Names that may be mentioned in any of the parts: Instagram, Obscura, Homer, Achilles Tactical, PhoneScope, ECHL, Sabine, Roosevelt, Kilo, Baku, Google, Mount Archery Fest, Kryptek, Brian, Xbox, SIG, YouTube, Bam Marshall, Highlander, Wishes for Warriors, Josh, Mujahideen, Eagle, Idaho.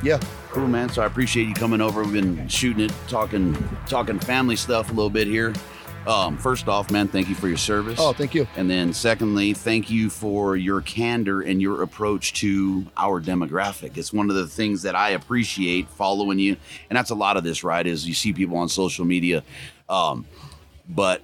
Yeah, cool, man. So I appreciate you coming over. We've been shooting it, talking family stuff a little bit here. First off, man, thank you for your service. Oh, thank you. And then secondly, thank you for your candor and your approach to our demographic. It's one of the things that I appreciate following you. And that's a lot of this, right, is you see people on social media. But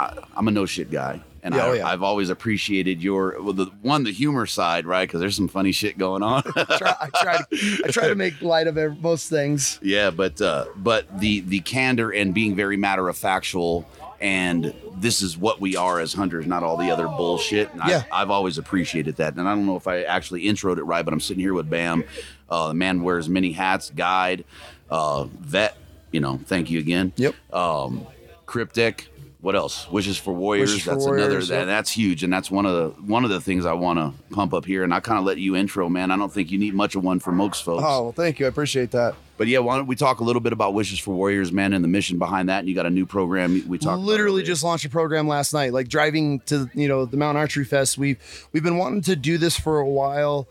I'm a no shit guy. And yeah, I've always appreciated the humor side, right? Because there's some funny shit going on. I try to make light of most things. Yeah, but the candor and being very matter of factual, and this is what we are as hunters, not all the other bullshit. And yeah. I've always appreciated that. And I don't know if I actually introed it right, but I'm sitting here with Bam, the man wears many hats, guide, vet. You know, thank you again. Yep. Kryptek. What else? Wishes for Warriors. That's another. That's huge, and that's one of the things I want to pump up here. And I kind of let you intro, man. I don't think you need much of one for most folks. Oh, well, thank you. I appreciate that. But yeah, why don't we talk a little bit about Wishes for Warriors, man, and the mission behind that? And you got a new program. We talked. Literally just launched a program last night. Like driving to the Mount Archery Fest. We've been wanting to do this for a while.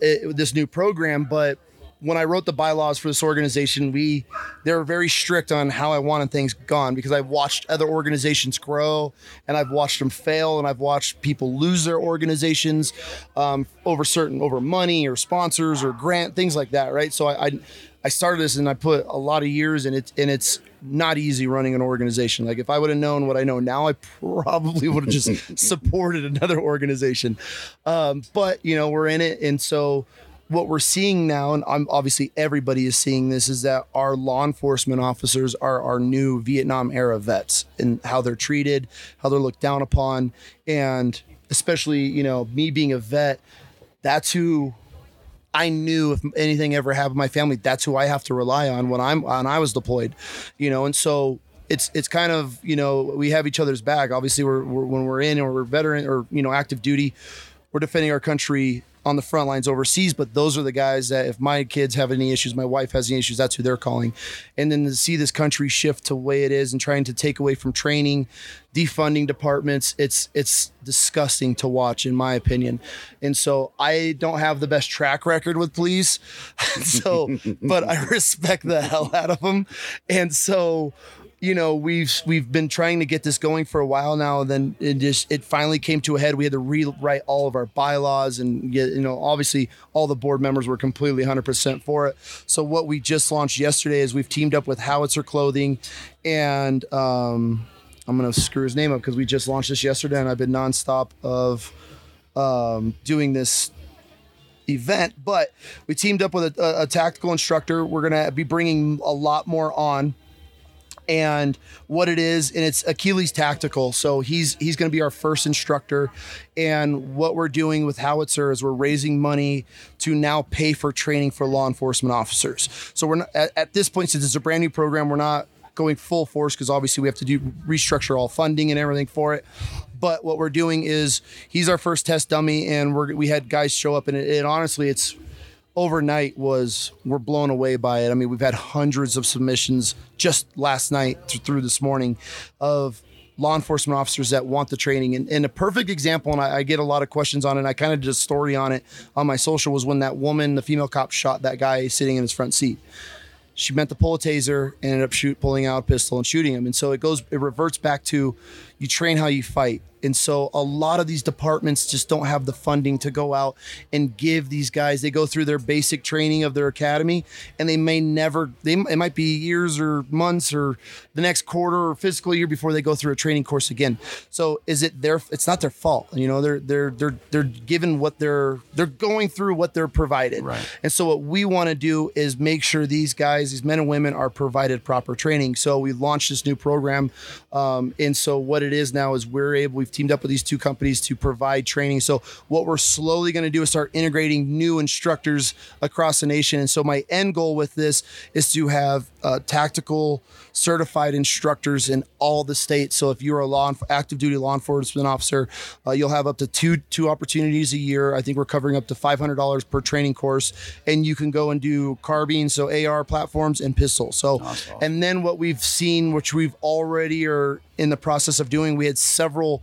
This new program, but. When I wrote the bylaws for this organization, they were very strict on how I wanted things gone, because I've watched other organizations grow, and I've watched them fail, and I've watched people lose their organizations over money or sponsors or grant, things like that, right? So I started this, and I put a lot of years in it, and it's not easy running an organization. Like if I would have known what I know now, I probably would have just supported another organization. But we're in it, and so what we're seeing now, and obviously everybody is seeing this, is that our law enforcement officers are our new Vietnam era vets, and how they're treated, how they're looked down upon. And especially, me being a vet, that's who I knew if anything ever happened to my family, that's who I have to rely on when I was deployed, and so it's kind of, we have each other's back. Obviously we're when we're in, or we're veteran or, active duty, we're defending our country on the front lines overseas, but those are the guys that if my kids have any issues, my wife has any issues, that's who they're calling. And then to see this country shift to the way it is and trying to take away from training, defunding departments, it's disgusting to watch, in my opinion. And so I don't have the best track record with police, but I respect the hell out of them. And so we've been trying to get this going for a while now, and then it finally came to a head. We had to rewrite all of our bylaws, and obviously all the board members were completely 100% for it. So what we just launched yesterday is we've teamed up with Howitzer Clothing, and I'm gonna screw his name up because we just launched this yesterday, and I've been nonstop of doing this event, but we teamed up with a tactical instructor. We're going to be bringing a lot more on. And what it is, and it's Achilles Tactical. So he's going to be our first instructor. And what we're doing with Howitzer is we're raising money to now pay for training for law enforcement officers. So we're not, at this point, since it's a brand new program, we're not going full force because obviously we have to do restructure all funding and everything for it. But what we're doing is he's our first test dummy, and we had guys show up, and it honestly, it's overnight we're blown away by it. I mean, we've had hundreds of submissions just last night through this morning of law enforcement officers that want the training. And a perfect example, and I get a lot of questions on it, and I kind of did a story on it on my social, was when that woman, the female cop, shot that guy sitting in his front seat. She meant to pull a taser and ended up pulling out a pistol and shooting him. And so it reverts back to you train how you fight. And so a lot of these departments just don't have the funding to go out and give these guys, they go through their basic training of their academy, and they may never, it might be years or months or the next quarter or fiscal year before they go through a training course again. So it's not their fault. You know, they're given what they're going through, what they're provided. Right. And so what we want to do is make sure these guys, these men and women, are provided proper training. So we launched this new program. And so what it is now is we've teamed up with these two companies to provide training. So what we're slowly going to do is start integrating new instructors across the nation. And so my end goal with this is to have tactical certified instructors in all the states. So if you're a active duty law enforcement officer, you'll have up to two opportunities a year. I think we're covering up to $500 per training course, and you can go and do carbine, so AR platforms, and pistols. So, awesome. And then what we've seen, which we've already are in the process of doing, we had several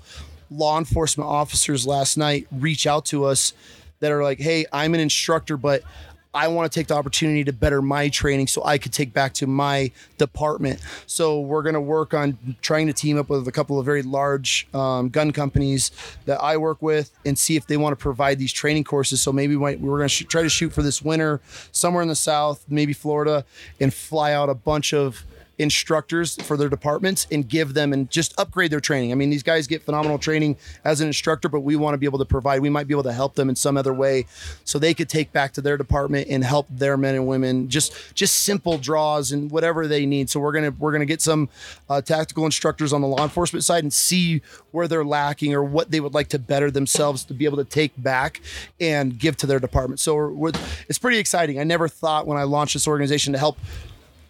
law enforcement officers last night reach out to us that are like, hey, I'm an instructor, but I want to take the opportunity to better my training so I could take back to my department. So we're going to work on trying to team up with a couple of very large gun companies that I work with and see if they want to provide these training courses. So maybe we're going to try to shoot for this winter somewhere in the South, maybe Florida, and fly out a bunch of instructors for their departments and give them and just upgrade their training. I mean, these guys get phenomenal training as an instructor, but we want to be able to provide, we might be able to help them in some other way so they could take back to their department and help their men and women, just simple draws and whatever they need. So we're going to get some tactical instructors on the law enforcement side and see where they're lacking or what they would like to better themselves to be able to take back and give to their department. So it's pretty exciting. I never thought when I launched this organization to help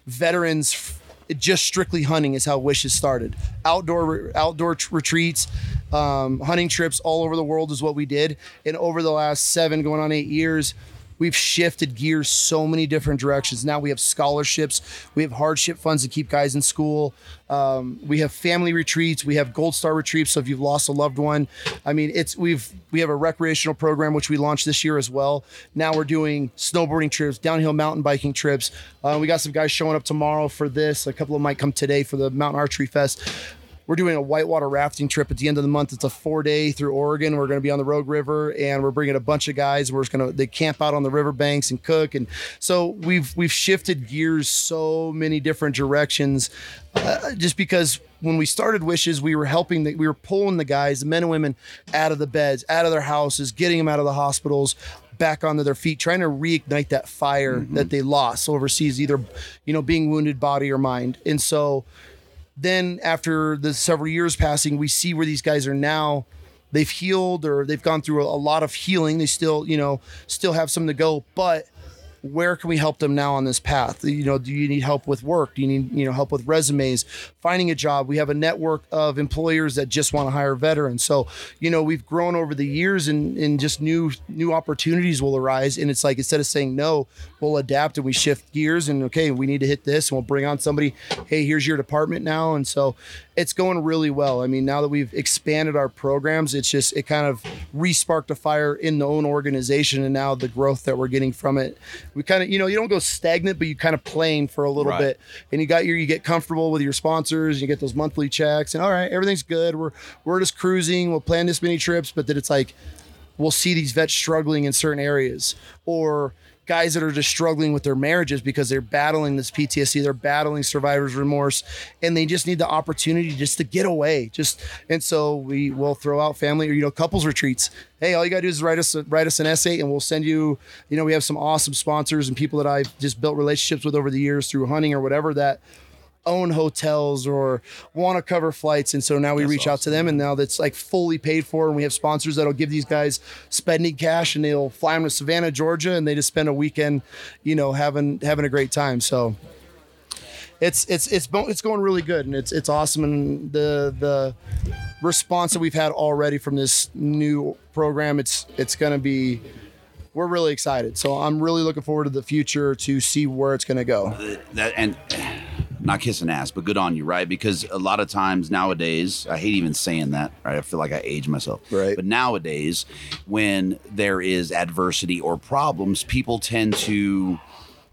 veterans just strictly hunting is how Wishes started. Outdoor retreats, hunting trips all over the world is what we did. And over the last 7 going on 8 years, we've shifted gears so many different directions. Now we have scholarships. We have hardship funds to keep guys in school. We have family retreats. We have Gold Star retreats. So if you've lost a loved one, I mean, we have a recreational program, which we launched this year as well. Now we're doing snowboarding trips, downhill mountain biking trips. We got some guys showing up tomorrow for this. A couple of them might come today for the Mount Archery Fest. We're doing a whitewater rafting trip at the end of the month. It's a 4-day through Oregon. We're going to be on the Rogue River, and we're bringing a bunch of guys. We're just going to they camp out on the riverbanks and cook. And so we've shifted gears so many different directions, just because when we started Wishes, we were we were pulling the guys, the men and women, out of the beds, out of their houses, getting them out of the hospitals, back onto their feet, trying to reignite that fire that they lost overseas, either being wounded body or mind. And so then after the several years passing, we see where these guys are now. They've healed, or they've gone through a lot of healing. They still have some to go, but where can we help them now on this path? Do you need help with work? Do you need, help with resumes, finding a job? We have a network of employers that just want to hire veterans. So, we've grown over the years, and just new opportunities will arise. And it's like, instead of saying no, we'll adapt and we shift gears and okay, we need to hit this and we'll bring on somebody. Hey, here's your department now. And so it's going really well. I mean, now that we've expanded our programs, it kind of re-sparked a fire in the own organization. And now the growth that we're getting from it, we kind of, you don't go stagnant, but you kind of plane for a little bit, and you get comfortable with your sponsors, and you get those monthly checks, and all right, everything's good. We're just cruising. We'll plan this many trips, but then it's like, we'll see these vets struggling in certain areas, or guys that are just struggling with their marriages because they're battling this PTSD, they're battling survivor's remorse, and they just need the opportunity just to get away. And so we will throw out family or, couples retreats. Hey, all you gotta do is write us an essay, and we'll send you, we have some awesome sponsors and people that I've just built relationships with over the years through hunting or whatever that own hotels or want to cover flights. And so now we reach out to them, and now that's like fully paid for. And we have sponsors that'll give these guys spending cash, and they'll fly them to Savannah, Georgia, and they just spend a weekend, having a great time. So it's going really good, and it's awesome. And the response that we've had already from this new program, it's going to be, we're really excited. So I'm really looking forward to the future to see where it's going to go. Not kissing ass, but good on you, right? Because a lot of times nowadays, I hate even saying that, right? I feel like I age myself. Right. But nowadays, when there is adversity or problems, people tend to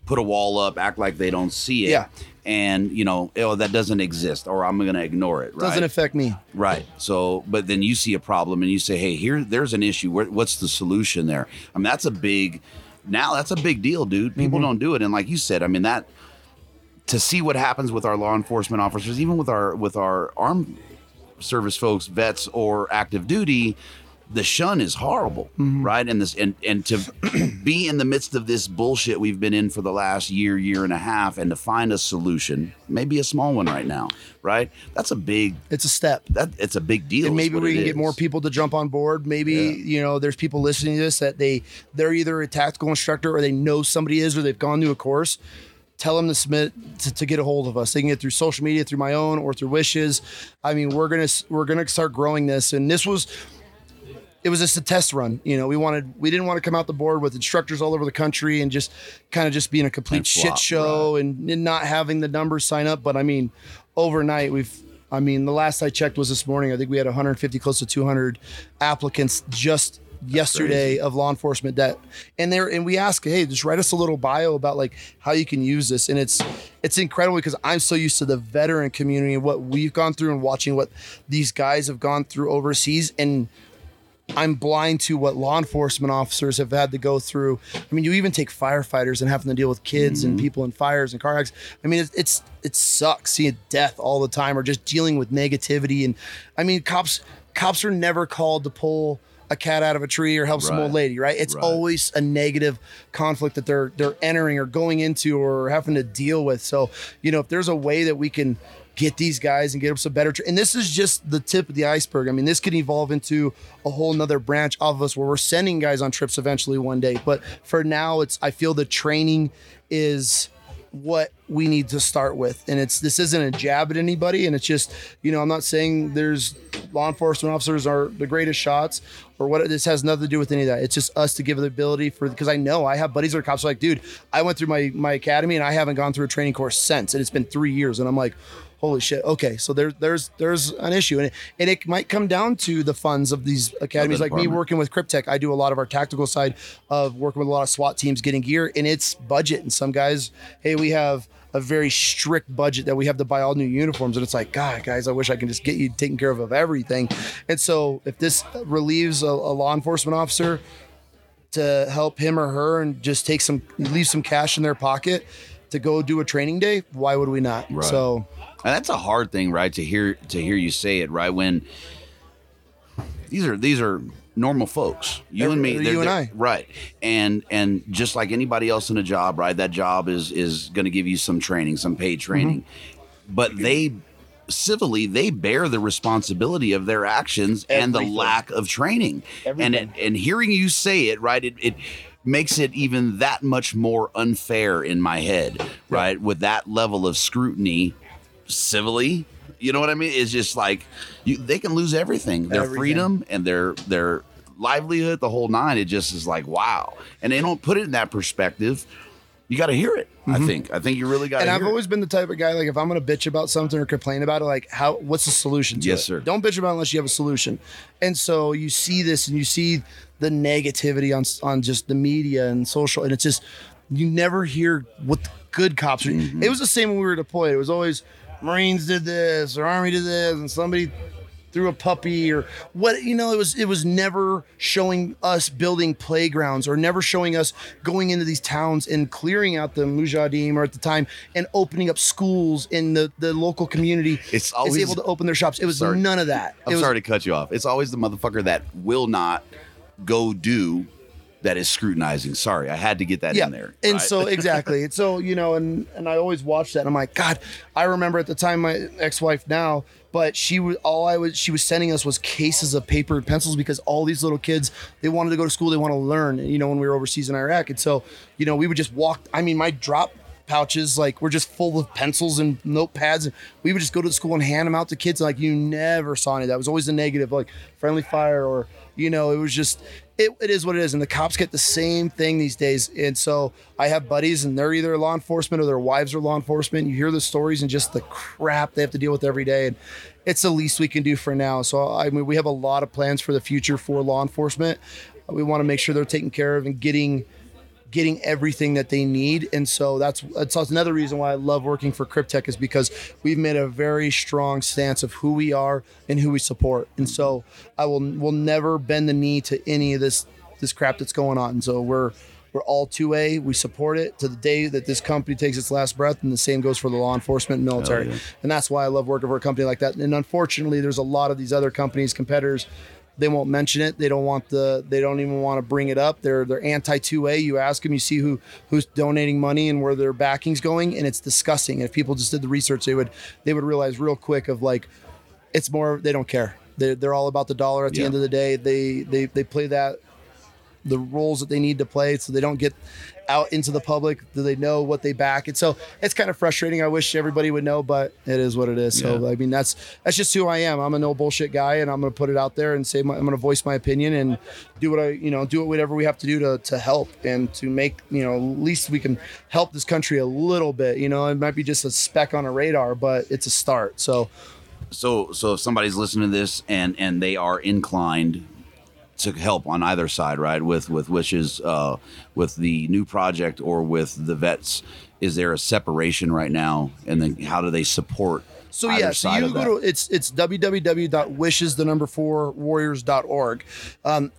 put a wall up, act like they don't see it. Yeah. And, that doesn't exist, or I'm going to ignore it, right? Doesn't affect me. Right. So, but then you see a problem and you say, hey, there's an issue. What's the solution there? I mean, that's a big deal, dude. People don't do it. And like you said, I mean, to see what happens with our law enforcement officers, even with our armed service folks, vets or active duty, the shun is horrible, right? And to be in the midst of this bullshit we've been in for the last year and a half, and to find a solution, maybe a small one right now, right? That's a big. It's a step. It's a big deal. And maybe we can get more people to jump on board. Maybe there's people listening to this that they're either a tactical instructor, or they know somebody is, or they've gone through a course. Tell them to submit to get a hold of us. They can get through social media, through my own, or through Wishes. I mean, we're gonna start growing this. And it was just a test run. We didn't want to come out the board with instructors all over the country and just kind of just being a complete shit show, right? And not having the numbers sign up. But I mean, overnight the last I checked was this morning. I think we had 150, close to 200 applicants just yesterday of law enforcement debt, and we ask, hey, just write us a little bio about like how you can use this. And it's incredible, because I'm so used to the veteran community and what we've gone through and watching what these guys have gone through overseas, and I'm blind to what law enforcement officers have had to go through. I mean, you even take firefighters and having to deal with kids and people in fires and car accidents. I mean, it sucks seeing death all the time, or just dealing with negativity. And I mean, cops are never called to pull a cat out of a tree or help some old lady, right? It's always a negative conflict that they're entering or going into or having to deal with. So, if there's a way that we can get these guys and get them some better, and this is just the tip of the iceberg. I mean, this could evolve into a whole nother branch of us where we're sending guys on trips eventually one day. But for now, I feel the training is what we need to start with. And this isn't a jab at anybody. And it's just, I'm not saying law enforcement officers are the greatest shots or what. This has nothing to do with any of that. It's just us to give the ability because I know I have buddies that are cops like, dude, I went through my academy and I haven't gone through a training course since. And it's been 3 years. And I'm like, holy shit. Okay. So there's an issue. And it might come down to the funds of these academies. Like me working with Kryptek, I do a lot of our tactical side of working with a lot of SWAT teams, getting gear, and it's budget. And some guys, hey, we have a very strict budget that we have to buy all new uniforms. And it's like, God, guys, I wish I can just get you taken care of everything. And so if this relieves a law enforcement officer to help him or her and just leave some cash in their pocket to go do a training day, why would we not? Right. So, and that's a hard thing, right? To hear you say it, right? When these are normal folks, you and me, you and I, right? And just like anybody else in a job, right? That job is going to give you some training, some paid training, but they bear the responsibility of their actions and the lack of training. And hearing you say it, right? It makes it even that much more unfair in my head, right? With that level of scrutiny, civilly, you know what I mean? It's just like they can lose everything, their freedom and their livelihood, the whole nine. It just is like, wow. And they don't put it in that perspective. You got to hear it. I think you really got to hear it. And I've always been the type of guy, like if I'm going to bitch about something or complain about it, like what's the solution to it? Yes, sir. Don't bitch about it unless you have a solution. And so you see this and you see the negativity on just the media and social, and it's just, you never hear what the good cops are. It was the same when we were deployed. It was always Marines did this or Army did this, and somebody through a puppy or what, you know, it was never showing us building playgrounds or never showing us going into these towns and clearing out the Mujahideen or at the time and opening up schools in the local community. It's always able to open their shops. It was none of that. I'm sorry to cut you off. It's always the motherfucker that will not go do that is scrutinizing. Sorry, I had to get that in there. And right? So exactly. And so, you know, and I always watched that and I'm like, God, I remember at the time my ex-wife now, but she was sending us was cases of paper and pencils because all these little kids, they wanted to go to school. They want to learn, you know, when we were overseas in Iraq. And so, you know, we would just walk. I mean, my drop pouches, like, were just full of pencils and notepads. We would just go to the school and hand them out to kids. Like, you never saw any of that. It was always a negative, like friendly fire or, you know, it was just, it is what it is. And the cops get the same thing these days. And so I have buddies and they're either law enforcement or their wives are law enforcement. You hear the stories and just the crap they have to deal with every day. And it's the least we can do for now. So, I mean, we have a lot of plans for the future for law enforcement. We want to make sure they're taken care of and getting everything that they need. And so that's another reason why I love working for Kryptek, is because we've made a very strong stance of who we are and who we support. And so we'll never bend the knee to any of this crap that's going on. And so we're all 2A. We support it to the day that this company takes its last breath. And the same goes for the law enforcement and military. Oh, yeah. And that's why I love working for a company like that. And unfortunately, there's a lot of these other companies, competitors, they won't mention it. They don't want they don't even want to bring it up. They're anti 2A. You ask them, you see who's donating money and where their backing's going, and it's disgusting. And if people just did the research, they would realize real quick of like, it's more, they don't care. They're all about the dollar at the end of the day. They play the roles that they need to play, so they don't get out into the public. Do they know what they back? And so it's kind of frustrating. I wish everybody would know, but it is what it is. So I mean, that's just who I am. I'm a no bullshit guy, and I'm going to put it out there and say I'm going to voice my opinion and do what I, you know, do whatever we have to do to help and to make, you know, at least we can help this country a little bit. You know, it might be just a speck on a radar, but it's a start. So if somebody's listening to this and they are inclined to help on either side, right? With Wishes, with the new project or with the vets, is there a separation right now? And then how do they support? So yeah, so you go to it's www.wishes4warriors.org.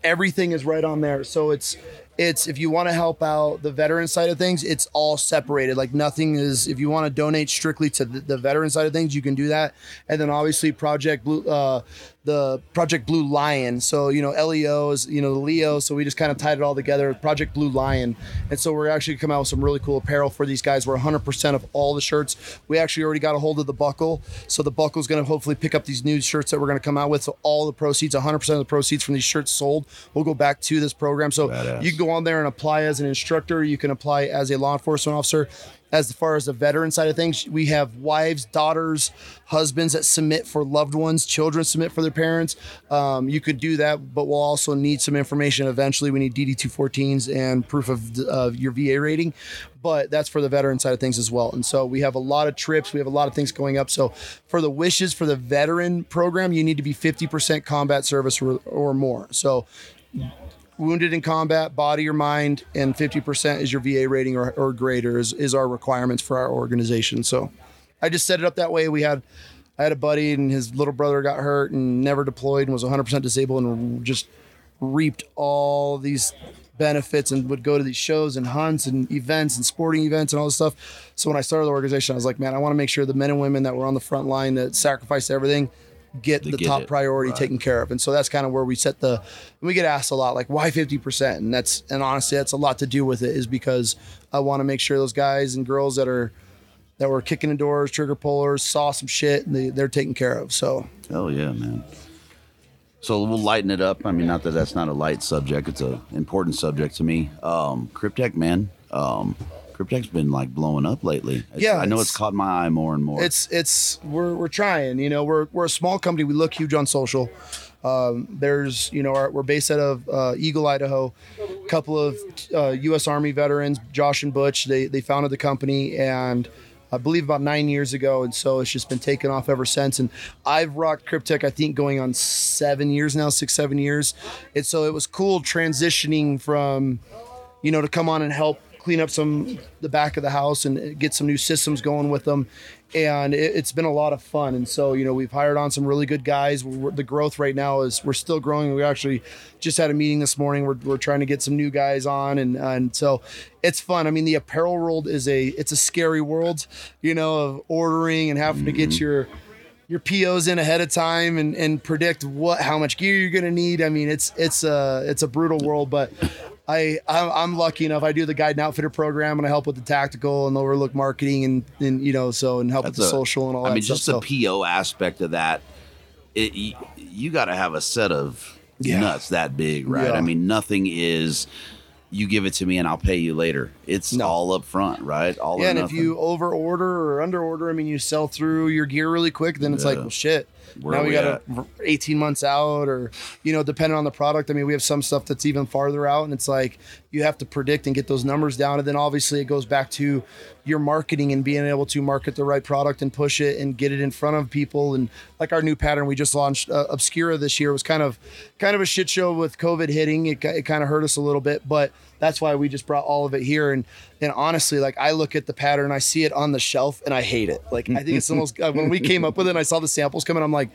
Everything is right on there. So it's if you want to help out the veteran side of things, it's all separated. Like nothing is. If you want to donate strictly to the veteran side of things, you can do that. And then obviously Project Blue, the Project Blue Lion. So, you know, LEO is, you know, the Leo. So we just kind of tied it all together, Project Blue Lion. And so we're actually coming out with some really cool apparel for these guys. We're 100% of all the shirts. We actually already got a hold of the buckle. So the buckle is going to hopefully pick up these new shirts that we're going to come out with. So all the proceeds, 100% of the proceeds from these shirts sold will go back to this program. So badass. You can go on there and apply as an instructor. You can apply as a law enforcement officer. As far as the veteran side of things, we have wives, daughters, husbands that submit for loved ones, children submit for their parents. You could do that, but we'll also need some information eventually. We need DD-214s and proof of your VA rating, but that's for the veteran side of things as well. And so we have a lot of trips. We have a lot of things going up. So for the Wishes, for the veteran program, you need to be 50% combat service or more. So wounded in combat, body or mind, and 50% is your VA rating or greater is our requirements for our organization. So I just set it up that way. I had a buddy and his little brother got hurt and never deployed and was 100% disabled and just reaped all these benefits and would go to these shows and hunts and events and sporting events and all this stuff. So when I started the organization, I was like, man, I want to make sure the men and women that were on the front line that sacrificed everything get the top priority taken care of. And so that's kind of where we set we get asked a lot, like, why 50%? And honestly, that's a lot to do with it, is because I want to make sure those guys and girls that were kicking the doors, trigger pullers, saw some shit, and they're taken care of. So hell yeah, man. So we'll lighten it up. I mean, not that that's not a light subject. It's an important subject to me. Kryptek, man. Kryptek's been like blowing up lately. I know it's caught my eye more and more. We're trying, you know, we're a small company. We look huge on social. There's, you know, we're based out of Eagle, Idaho. A couple of U.S. Army veterans, Josh and Butch, they founded the company, and I believe about 9 years ago. And so it's just been taking off ever since. And I've rocked Kryptek, I think, going on 7 years now, 6-7 years. And so it was cool transitioning from, you know, to come on and help clean up the back of the house and get some new systems going with them. And it's been a lot of fun. And so, you know, we've hired on some really good guys. The growth right now is we're still growing. We actually just had a meeting this morning. We're trying to get some new guys on. And so it's fun. I mean, the apparel world it's a scary world, you know, of ordering and having to get your POs in ahead of time and predict how much gear you're going to need. I mean, it's a brutal world, but I'm lucky enough. I do the guide and outfitter program, and I help with the tactical and overlook marketing, and you know, so and help with the social and all that. I mean, just the PO aspect of that. You got to have a set of nuts that big, right? Yeah. I mean, nothing is. You give it to me and I'll pay you later. It's all up front, right? All or nothing. And if you over order or under order, I mean, you sell through your gear really quick, then it's like, well, shit. Where now we got 18 months out, or, you know, depending on the product. I mean, we have some stuff that's even farther out, and it's like you have to predict and get those numbers down. And then obviously it goes back to your marketing and being able to market the right product and push it and get it in front of people. And like our new pattern we just launched, Obscura, this year was kind of a shit show with COVID hitting. It kind of hurt us a little bit, but that's why we just brought all of it here. And honestly, like, I look at the pattern, I see it on the shelf, and I hate it. Like, I think it's the most. When we came up with it, and I saw the samples coming, I'm like,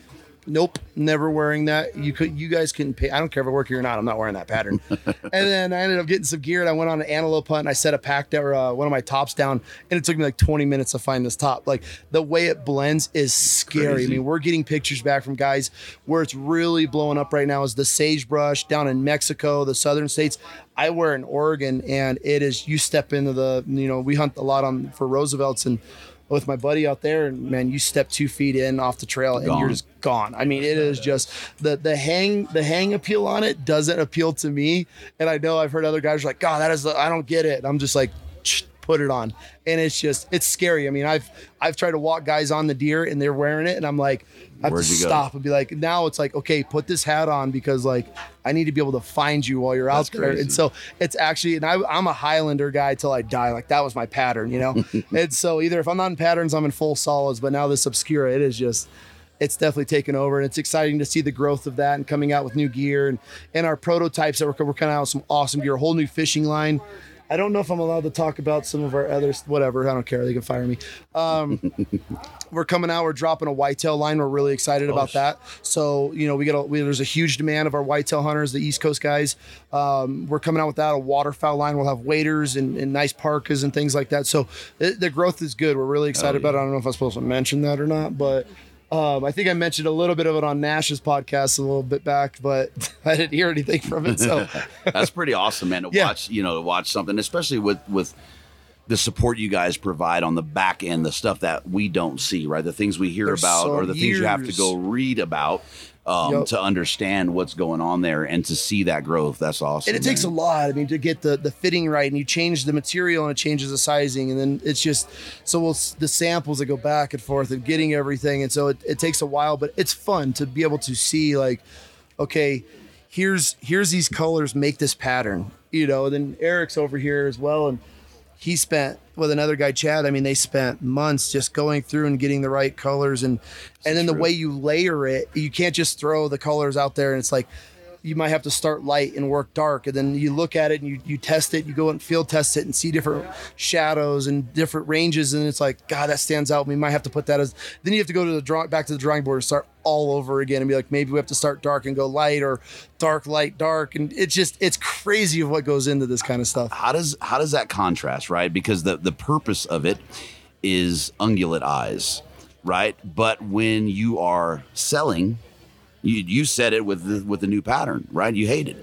nope, never wearing that. You guys couldn't pay. I don't care if I work here or not. I'm not wearing that pattern. And then I ended up getting some gear, and I went on an antelope hunt, and I set a pack that were one of my tops down, and it took me like 20 minutes to find this top. Like, the way it blends is scary. Crazy. I mean, we're getting pictures back from guys where it's really blowing up right now is the sagebrush down in Mexico, the southern states. I wear in Oregon, and it is, you step into the, you know, we hunt a lot for Roosevelt's and with my buddy out there, and man, you step 2 feet in off the trail and you're just gone. I mean, it is just the hang appeal on it doesn't appeal to me. And I know I've heard other guys are like, God, that is I don't get it. And I'm just like, put it on. And it's scary. I mean, I've tried to walk guys on the deer and they're wearing it, and I'm like, I have to stop and be like, now it's like, okay, put this hat on, because like, I need to be able to find you while you're out there. Crazy. And so it's actually, and I'm a Highlander guy till I die. Like, that was my pattern, you know? And so either if I'm not in patterns, I'm in full solos, but now this Obscura, it's definitely taken over, and it's exciting to see the growth of that and coming out with new gear and our prototypes that we're coming out with some awesome gear, a whole new fishing line. I don't know if I'm allowed to talk about some of our others, whatever. I don't care. They can fire me. We're coming out. We're dropping a whitetail line. We're really excited about that. So, you know, there's a huge demand of our whitetail hunters, the East Coast guys. We're coming out with that, a waterfowl line. We'll have waders and nice parkas and things like that. So the growth is good. We're really excited about it. I don't know if I'm supposed to mention that or not, but... I think I mentioned a little bit of it on Nash's podcast a little bit back, but I didn't hear anything from it. So that's pretty awesome, man, to watch something, especially with the support you guys provide on the back end, the stuff that we don't see, right? The things we hear about or the things you have to go read about. To understand what's going on there and to see that growth. That's awesome. And it takes a lot, I mean, to get the fitting right, and you change the material and it changes the sizing. And then it's just, so the samples that go back and forth and getting everything. And so it takes a while, but it's fun to be able to see like, okay, here's these colors, make this pattern, you know. And then Eric's over here as well. And he spent with another guy, Chad. I mean, they spent months just going through and getting the right colors, and then the way you layer it, you can't just throw the colors out there. And it's like, you might have to start light and work dark, and then you look at it and you test it, you go and field test it and see different shadows and different ranges, and it's like, God, that stands out. We might have to put that as. Then you have to go back to the drawing board and start all over again and be like, maybe we have to start dark and go light, or dark, light, dark, and it's crazy of what goes into this kind of stuff. How does that contrast, right? Because the purpose of it is ungulate eyes, right? But when you are selling. You said it with the new pattern, right? You hated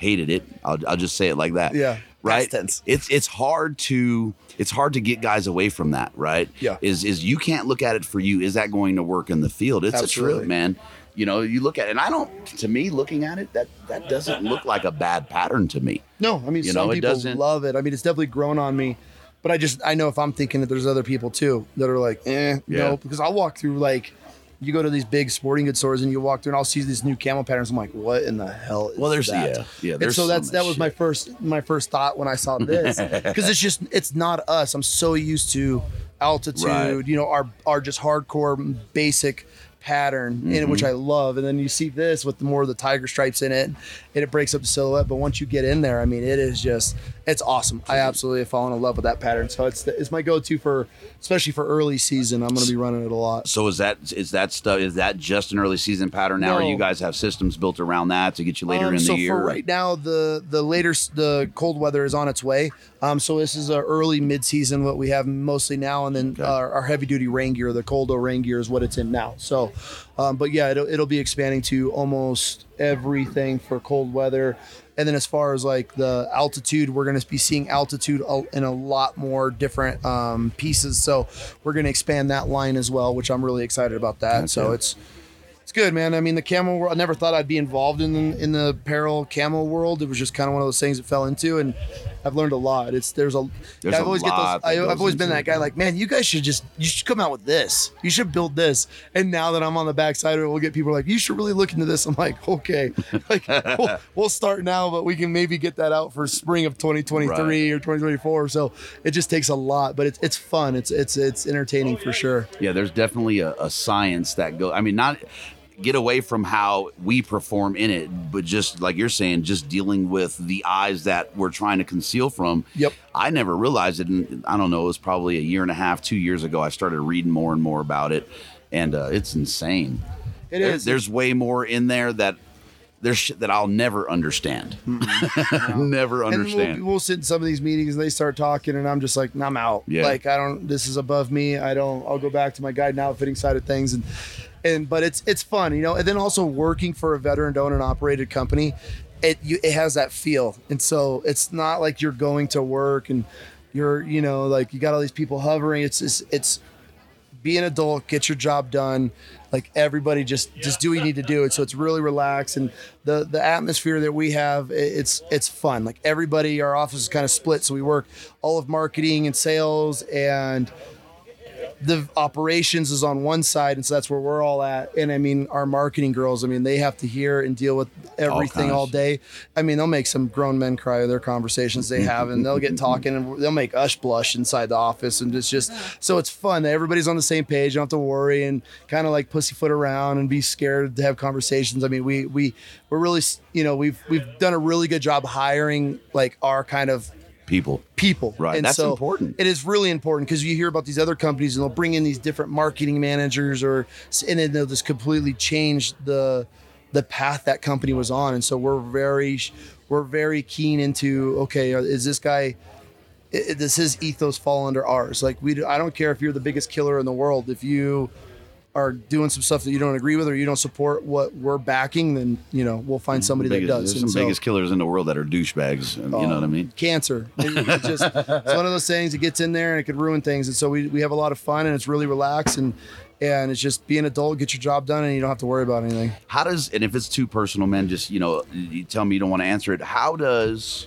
it. I'll just say it like that. Yeah. Right. It's hard to get guys away from that. Right. Yeah. Is you can't look at it for you. Is that going to work in the field? It's Absolutely. A trip, man. You know, you look at it, and to me, looking at it, that doesn't look like a bad pattern to me. No, I mean, some people love it. I mean, it's definitely grown on me. But I know if I'm thinking that there's other people too that are like, no, because I'll walk through like. You go to these big sporting goods stores and you walk through, and I'll see these new camel patterns. I'm like, what in the hell is that? Yeah, and so that was shit. my first thought when I saw this, because it's not us. I'm so used to altitude, right. You know, our just hardcore basic pattern, mm-hmm. in which I love. And then you see this with more of the tiger stripes in it, and it breaks up the silhouette. But once you get in there, I mean, it is just, It's awesome. I absolutely have fallen in love with that pattern. So it's my go-to for, especially for early season. I'm going to be running it a lot. So is that just an early season pattern now, or you guys have systems built around that to get you later in the year? So for right now, the cold weather is on its way. So this is a early mid-season what we have mostly now, and then our heavy-duty rain gear, the Coldo rain gear, is what it's in now. So, but yeah, it'll be expanding to almost everything for cold weather. And then as far as like the altitude, we're going to be seeing altitude in a lot more different pieces. So we're going to expand that line as well, which I'm really excited about that. That's so it's good, man. I mean, the camel world, I never thought I'd be involved in the apparel camel world. It was just kind of one of those things that fell into, and I've learned a lot. I've always been that guy, like, man, you should come out with this. You should build this. And now that I'm on the backside of it, we'll get people like, you should really look into this. I'm like, okay, like we'll start now, but we can maybe get that out for spring of 2023 or 2024. So it just takes a lot, but it's fun. It's entertaining for sure. Yeah, there's definitely a science that goes. I mean, not get away from how we perform in it, but just like you're saying, just dealing with the eyes that we're trying to conceal from. Yep. I never realized it. And I don't know, it was probably a year and a half, 2 years ago, I started reading more and more about it. And it's insane. It is. There's way more in there that there's shit that I'll never understand. Never understand. And we'll sit in some of these meetings and they start talking and I'm just like, I'm out. Yeah. Like, this is above me. I'll go back to my guide and outfitting side of things. But it's fun, you know. And then also working for a veteran-owned and operated company, it has that feel. And so it's not like you're going to work and you're, you know, like you got all these people hovering. It's be an adult, get your job done. Like everybody just do what you need to do. And so it's really relaxed. And the atmosphere that we have, it's fun. Like everybody, our office is kind of split. So we work all of marketing and sales, and the operations is on one side, and so that's where we're all at. And I mean, our marketing girls, I mean, they have to hear and deal with everything all day. I mean, they'll make some grown men cry with their conversations they have, and they'll get talking, and they'll make us blush inside the office. And it's just, so it's fun that everybody's on the same page. You don't have to worry and kind of like pussyfoot around and be scared to have conversations. I mean, we're really, you know, we've done a really good job hiring like our kind of people. Right. And that's so important. It is really important, because you hear about these other companies and they'll bring in these different marketing managers and then they'll just completely change the path that company was on. And so we're very keen into, okay, is this guy, does his ethos fall under ours? Like I don't care if you're the biggest killer in the world. If you are doing some stuff that you don't agree with or you don't support what we're backing, then, you know, we'll find somebody that does. There's some biggest killers in the world that are douchebags. And, you know what I mean? Cancer. It's one of those things that gets in there and it could ruin things. And so we have a lot of fun, and it's really relaxed, and it's just be an adult, get your job done, and you don't have to worry about anything. And if it's too personal, man, just, you know, you tell me you don't want to answer it. How does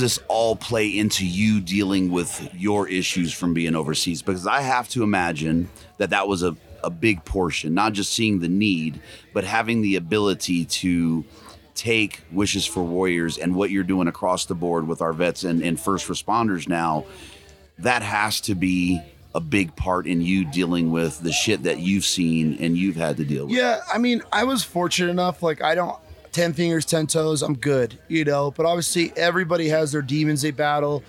this all play into you dealing with your issues from being overseas? Because I have to imagine that was a big portion, not just seeing the need, but having the ability to take Wishes for Warriors and what you're doing across the board with our vets and first responders now. That has to be a big part in you dealing with the shit that you've seen and you've had to deal with. Yeah, I mean, I was fortunate enough, like 10 fingers, 10 toes, I'm good, you know, but obviously everybody has their demons they battle.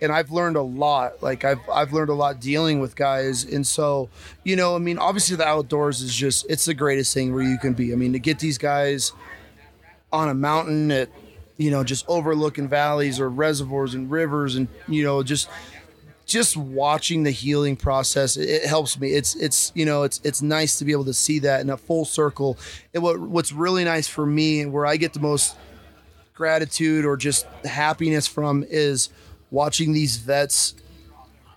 And I've learned a lot, like I've learned a lot dealing with guys. And so, you know, I mean, obviously the outdoors is just, it's the greatest thing where you can be. I mean, to get these guys on a mountain at, you know, just overlooking valleys or reservoirs and rivers and, you know, just watching the healing process, it helps me. It's you know, it's nice to be able to see that in a full circle. And what's really nice for me, and where I get the most gratitude or just happiness from, is watching these vets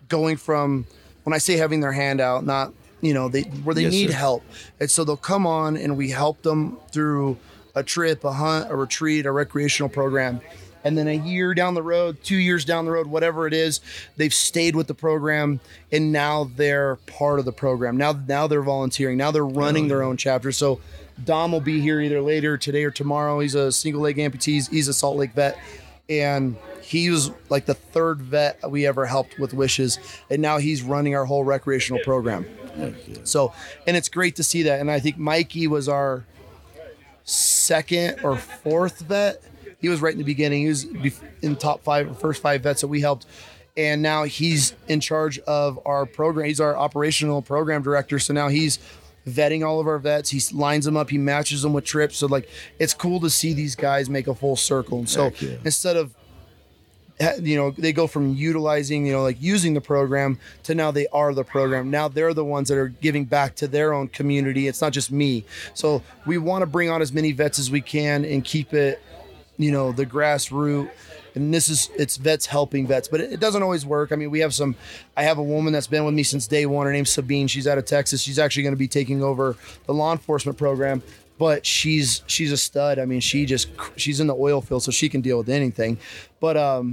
going from, when I say having their hand out, not, you know, where they yes, need sir. Help. And so they'll come on and we help them through a trip, a hunt, a retreat, a recreational program. And then a year down the road, 2 years down the road, whatever it is, they've stayed with the program, and now they're part of the program. Now they're volunteering. Now they're running their own chapter. So Dom will be here either later today or tomorrow. He's a single leg amputee. He's a Salt Lake vet. And he was like the third vet we ever helped with Wishes. And now he's running our whole recreational program. So, and it's great to see that. And I think Mikey was our second or fourth vet He was right in the beginning. He was in the top five, first five vets that we helped. And now he's in charge of our program. He's our operational program director. So now he's vetting all of our vets. He lines them up. He matches them with trips. So, like, it's cool to see these guys make a full circle. And so instead of, you know, they go from utilizing, you know, like using the program to now they are the program. Now they're the ones that are giving back to their own community. It's not just me. So we want to bring on as many vets as we can and keep it, you know, the grassroots. And this is, it's vets helping vets, but it doesn't always work. I mean, we have some, I have a woman that's been with me since day one. Her name's Sabine. She's out of Texas. She's actually going to be taking over the law enforcement program, but she's a stud. I mean, she's in the oil field, so she can deal with anything, but,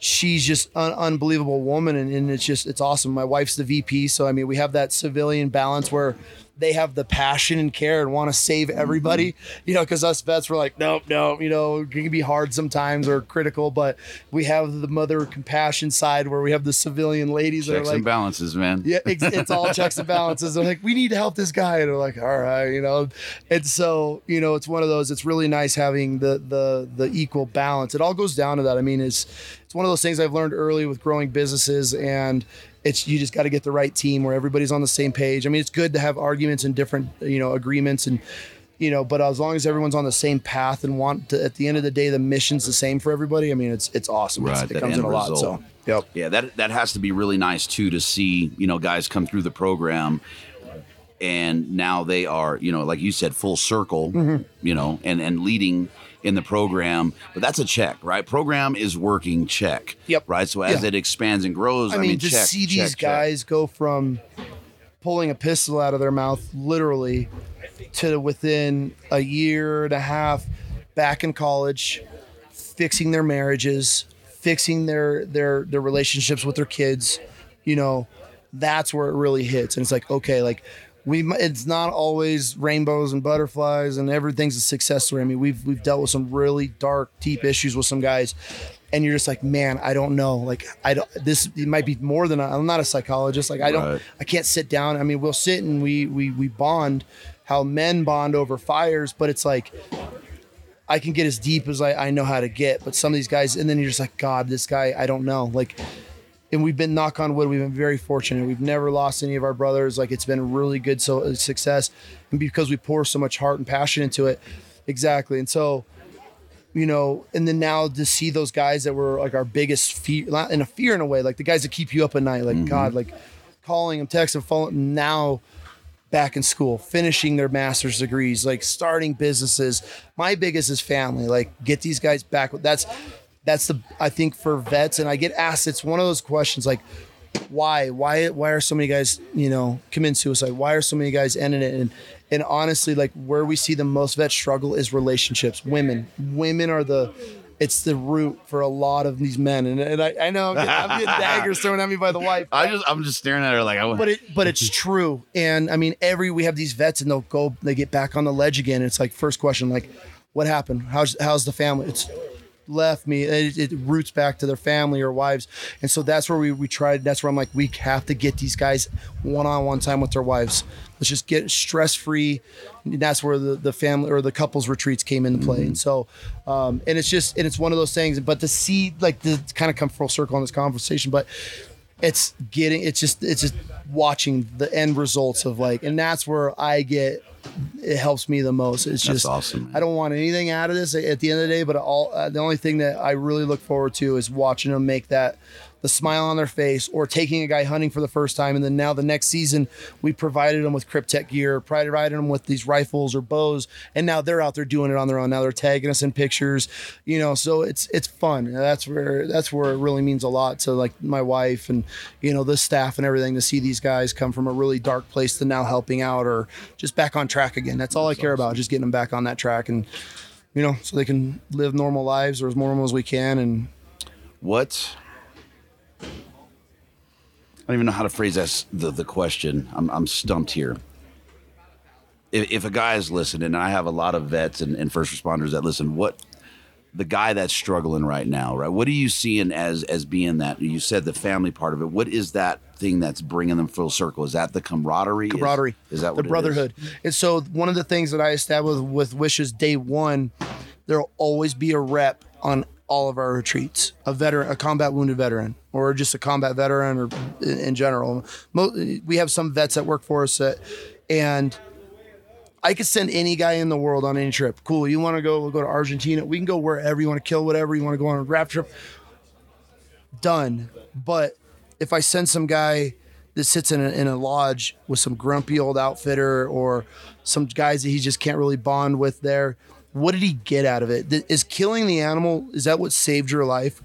she's just an unbelievable woman. And it's just, it's awesome. My wife's the VP. So, I mean, we have that civilian balance where they have the passion and care and want to save everybody, you know, because us vets were like, nope, you know, it can be hard sometimes or critical, but we have the mother compassion side where we have the civilian ladies that are like, checks and balances, man. Yeah, it's all checks and balances. They're like, we need to help this guy. And they're like, all right, you know. And so, you know, it's one of those, it's really nice having the equal balance. It all goes down to that. I mean, it's one of those things I've learned early with growing businesses, and you just got to get the right team where everybody's on the same page. I mean, it's good to have arguments and different, you know, agreements and, you know, but as long as everyone's on the same path and want to, at the end of the day, the mission's the same for everybody. I mean, it's awesome. Right, it comes in a lot. So, yep. Yeah, that has to be really nice too, to see, you know, guys come through the program and now they are, you know, like you said, full circle, you know, and leading in the program, but that's a check, right? Program is working, check. Yep. Right. So as it expands and grows, I mean just check, see these guys go from pulling a pistol out of their mouth, literally, to within a year and a half back in college, fixing their marriages, fixing their relationships with their kids. You know, that's where it really hits, and it's like, okay, like. It's not always rainbows and butterflies and everything's a success story. I mean, we've dealt with some really dark, deep issues with some guys, and you're just like, man, I don't know. Like, it might be more than I'm not a psychologist. Like, I can't sit down. I mean, we'll sit and we bond, how men bond over fires, but it's like, I can get as deep as I know how to get, but some of these guys, and then you're just like, God, this guy, I don't know. Like, and we've been, knock on wood, we've been very fortunate. We've never lost any of our brothers. Like, it's been really good success. And because we pour so much heart and passion into it. Exactly. And so, you know, and then now to see those guys that were like our biggest fear in a way, like the guys that keep you up at night, like God, like calling them, texting, phone, now back in school, finishing their master's degrees, like starting businesses. My biggest is family, like get these guys back. That's I think for vets, and I get asked, it's one of those questions like, why are so many guys, you know, committing suicide? Why are so many guys ending it? And honestly, like where we see the most vets struggle is relationships. Women are it's the root for a lot of these men. And I know I'm getting daggers thrown at me by the wife. I'm just staring at her like, but it's true. And I mean, we have these vets and they get back on the ledge again. It's like, first question, like what happened? How's the family? It's left me. It roots back to their family or wives, and so that's where we tried. That's where I'm like, we have to get these guys one-on-one time with their wives. Let's just get stress-free. And that's where the family or the couples retreats came into play. And so, and it's just, and it's one of those things. But to see like the kind of come full circle in this conversation, but it's just watching the end results of like, and that's where I get. It helps me the most. It's just awesome, man. I don't want anything out of this at the end of the day, but the only thing that I really look forward to is watching them make the smile on their face, or taking a guy hunting for the first time, and then now the next season we provided them with Kryptek gear, provided them with these rifles or bows, and now they're out there doing it on their own. Now they're tagging us in pictures, you know. So it's fun. That's where it really means a lot to like my wife and, you know, the staff and everything, to see these guys come from a really dark place to now helping out or just back on track again. That's all I care about, just getting them back on that track, and, you know, so they can live normal lives, or as normal as we can. And what? I don't even know how to phrase that, the question. I'm stumped here. If a guy is listening, and I have a lot of vets and first responders that listen, what the guy that's struggling right now, right? What are you seeing as being that? You said the family part of it. What is that thing that's bringing them full circle? Is that the camaraderie? Is that what the brotherhood? It is? And so one of the things that I established with Wishes day one there'll always be a rep on all of our retreats, a veteran, a combat wounded veteran, or just a combat veteran, or in general. We have some vets that work for us and I could send any guy in the world on any trip. Cool. You want to go, we'll go to Argentina. We can go wherever you want to kill, whatever you want to go on a raft trip. Done. But if I send some guy that sits in a lodge with some grumpy old outfitter or some guys that he just can't really bond with there, what did he get out of it? Is killing the animal, is that what saved your life?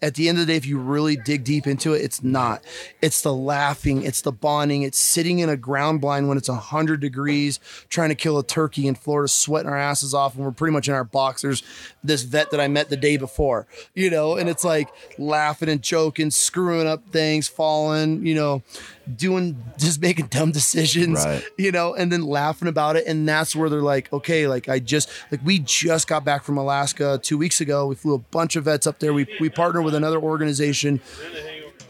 At the end of the day, if you really dig deep into it, it's not. It's the laughing. It's the bonding. It's sitting in a ground blind when it's 100 degrees, trying to kill a turkey in Florida, sweating our asses off, and we're pretty much in our boxers. This vet that I met the day before, you know, and it's like laughing and joking, screwing up things, falling, you know, doing, just making dumb decisions, right, you know, and then laughing about it. And that's where they're like, okay, like we just got back from Alaska 2 weeks ago. We flew a bunch of vets up there. We partnered with another organization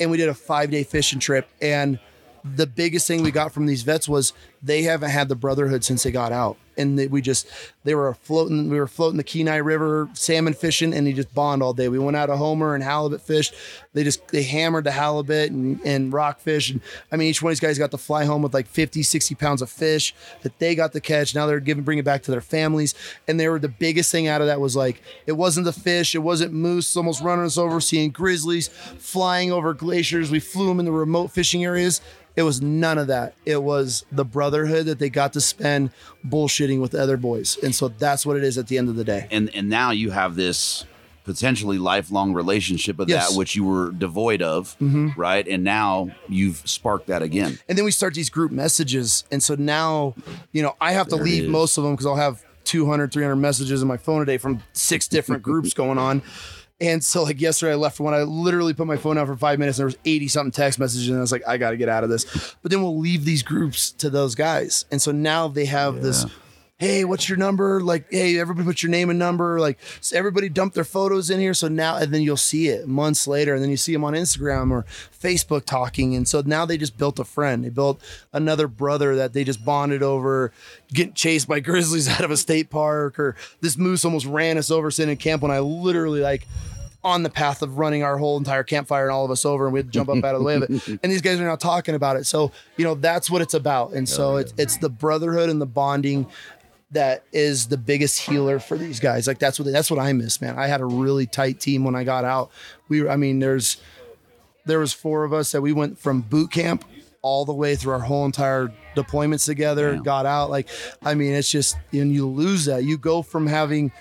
and we did a 5-day fishing trip. And the biggest thing we got from these vets was they haven't had the brotherhood since they got out. And we were floating the Kenai River, salmon fishing, and they just bond all day. We went out of Homer and halibut fished. They hammered the halibut and rockfish. And I mean, each one of these guys got to fly home with like 50, 60 pounds of fish that they got to catch. Now they're bringing it back to their families. And they were, the biggest thing out of that was like, it wasn't the fish. It wasn't moose almost running us over, seeing grizzlies, flying over glaciers. We flew them in the remote fishing areas. It was none of that. It was the brotherhood that they got to spend bullshitting with other boys. And so that's what it is at the end of the day. And now you have this potentially lifelong relationship of yes, that which you were devoid of, mm-hmm, right? And now you've sparked that again. And then we start these group messages. And so now, you know, I have to leave most of them because I'll have 200, 300 messages in my phone a day from 6 different groups going on. And so like yesterday I left one, I literally put my phone out for 5 minutes and there was 80 something text messages and I was like, I got to get out of this. But then we'll leave these groups to those guys. And so now they have this, hey, what's your number? Like, hey, everybody put your name and number. Like, so everybody dump their photos in here. So now, and then you'll see it months later. And then you see them on Instagram or Facebook talking. And so now they just built a friend. They built another brother that they just bonded over, getting chased by grizzlies out of a state park, or this moose almost ran us over sitting in camp when I literally like on the path of running our whole entire campfire and all of us over, and we had to jump up out of the way of it. And these guys are now talking about it. So, you know, that's what it's about. And so it's the brotherhood and the bonding that is the biggest healer for these guys. Like that's what I miss, man. I had a really tight team when I got out. There was 4 of us that we went from boot camp all the way through our whole entire deployments together. Damn. Got out. Like, I mean, it's just, and you lose that. You go from having,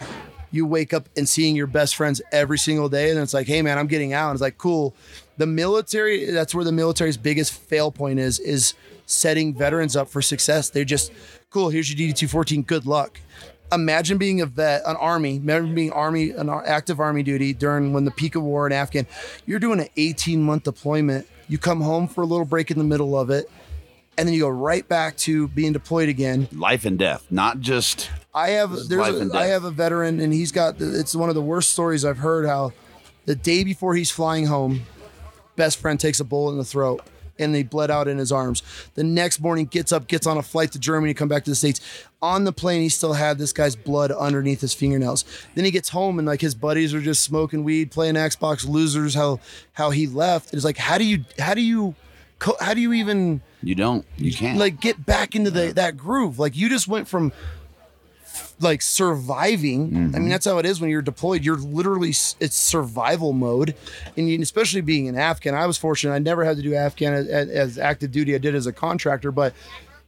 you wake up and seeing your best friends every single day, and it's like, hey man, I'm getting out. And it's like, cool. The military, that's where the military's biggest fail point is setting veterans up for success. They're just, cool, here's your DD-214, good luck. Imagine being a vet, an active army duty when the peak of war in Afghan. You're doing an 18-month deployment. You come home for a little break in the middle of it, and then you go right back to being deployed again. Life and death, not just I have a veteran, and he's got, it's one of the worst stories I've heard, how the day before he's flying home, best friend takes a bullet in the throat, and he bled out in his arms. The next morning, gets up, gets on a flight to Germany, come back to the States. On the plane, he still had this guy's blood underneath his fingernails. Then he gets home, and like his buddies are just smoking weed, playing Xbox, losers. How he left? It's like, how do you even? You can't. Like get back into that groove. Like you just went from like surviving. Mm-hmm. I mean, that's how it is when you're deployed. You're literally, it's survival mode. And especially being an Afghan, I was fortunate. I never had to do Afghan as active duty. I did as a contractor, but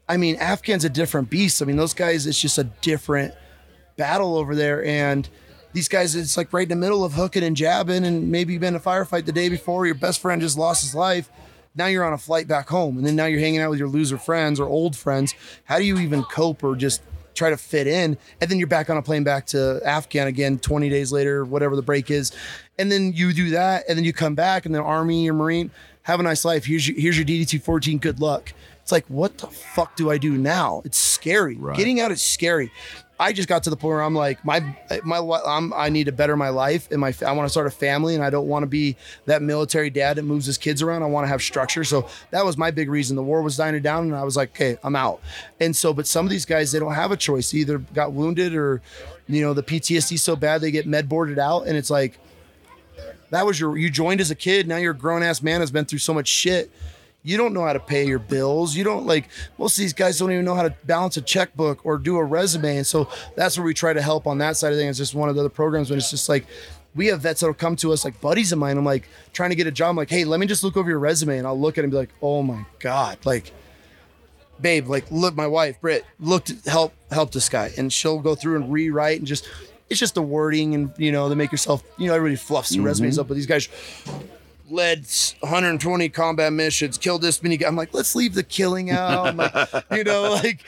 I mean, Afghan's a different beast. I mean, those guys, it's just a different battle over there. And these guys, it's like right in the middle of hooking and jabbing, and maybe you've been in a firefight the day before. Your best friend just lost his life. Now you're on a flight back home. And then now you're hanging out with your loser friends or old friends. How do you even cope or just try to fit in? And then you're back on a plane back to Afghan again 20 days later, whatever the break is. And then you do that, and then you come back, and then Army or Marine, have a nice life. Here's your DD-214, good luck. It's like, what the fuck do I do now? It's scary. Right. Getting out is scary. I just got to the point where I'm like, I need to better my life, and I want to start a family, and I don't want to be that military dad that moves his kids around. I want to have structure. So that was my big reason. The war was dying down, and I was like, okay, I'm out. And so, but some of these guys, they don't have a choice. They either got wounded or, you know, the PTSD so bad they get med boarded out, and it's like, that was you joined as a kid. Now you're a grown ass man that's been through so much shit. You don't know how to pay your bills. You don't, like, most of these guys don't even know how to balance a checkbook or do a resume. And so that's where we try to help on that side of things. It's just one of the other programs when it's just like, we have vets that'll come to us, like buddies of mine. I'm like trying to get a job. I'm like, hey, let me just look over your resume. And I'll look at it and be like, oh my God, like, babe, like, look, my wife, Britt, help this guy. And she'll go through and rewrite and just, it's just the wording and, you know, to make yourself, you know, everybody fluffs their resumes up, but these guys led 120 combat missions, killed this many guys. I'm like, let's leave the killing out. I'm like, you know, like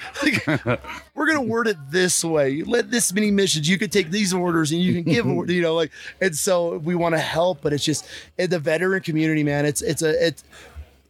we're going to word it this way. You led this many missions. You could take these orders and you can give, you know, like, and so we want to help, but it's just in the veteran community, man,